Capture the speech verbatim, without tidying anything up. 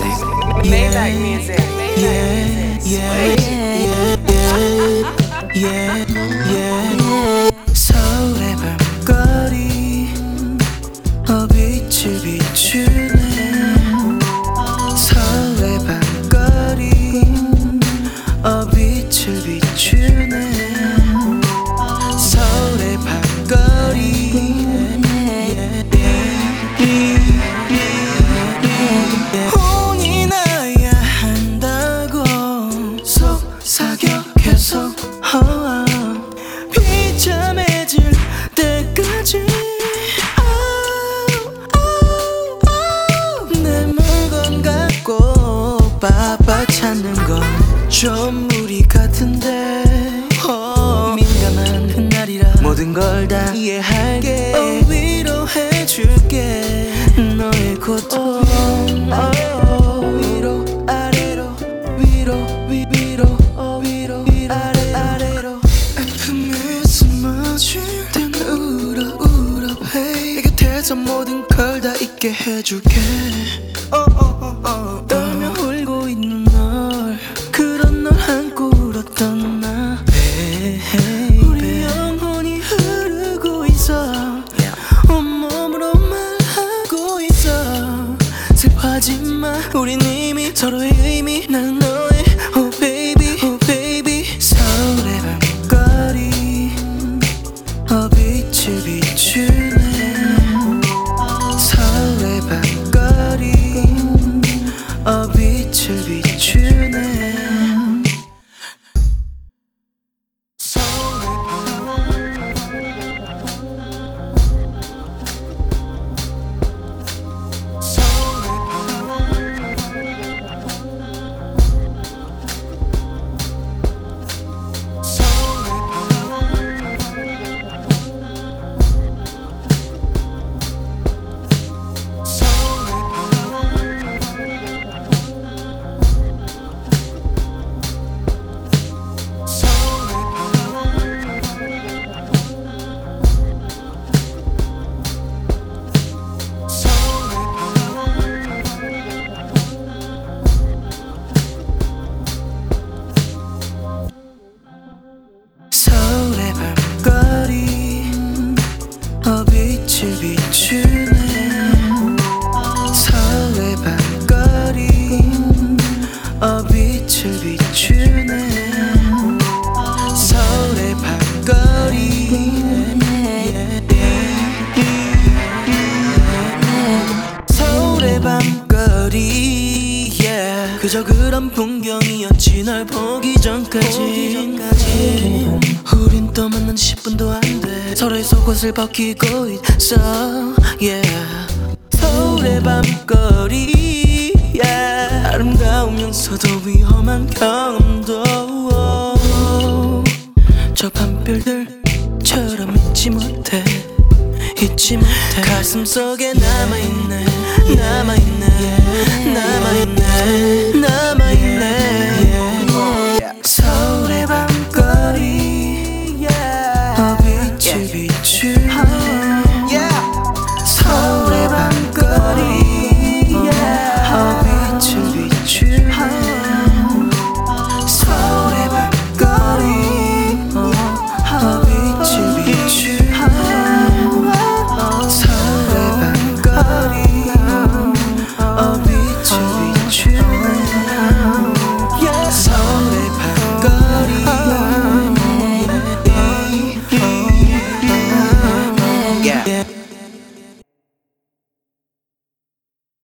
music. Maybach music. Yeah, yeah, yeah, yeah, yeah. 서울의 밤거리, 어 빛을 비추네. 서울의 밤거리, 어 빛을 비추네. 서울의 밤거리. 바빠 찾는 건 좀 무리 같은데 oh, 민감한 훗날이라 모든 걸 다 이해할게 oh, 위로해줄게 너의 고통 oh, oh, oh. 위로 아래로 위로 위, 위로 oh, 위로 아래 아래로 아픔에 숨어줄 땐 울어 울어 hey. 내 곁에서 모든 걸 다 잊게 해줄게 oh, oh, oh, oh, oh. 하지마 우린 이미 서로의 의미 난 너의 Oh baby Oh baby 서울의 밤거리 어 빛을 비추네 서울의 밤거리 어 빛을 비추네 빛을 비추네 서울의 밤거리 어 빛을 비추네 서울의 밤거리 서울의 밤거리 yeah. 그저 그런 풍경이었지 널 보기 전까지, 보기 전까지. 우린 또 만난 십 분도 안돼 서로의 속옷을 벗기고 있어 yeah. 서울의 밤거리 yeah. 아름다우면서도 위험한 경험도 저 밤별들처럼 잊지 못해 잊지 못해 가슴 속에 남아있네 남아있네 남아있네 남아있네, 남아있네.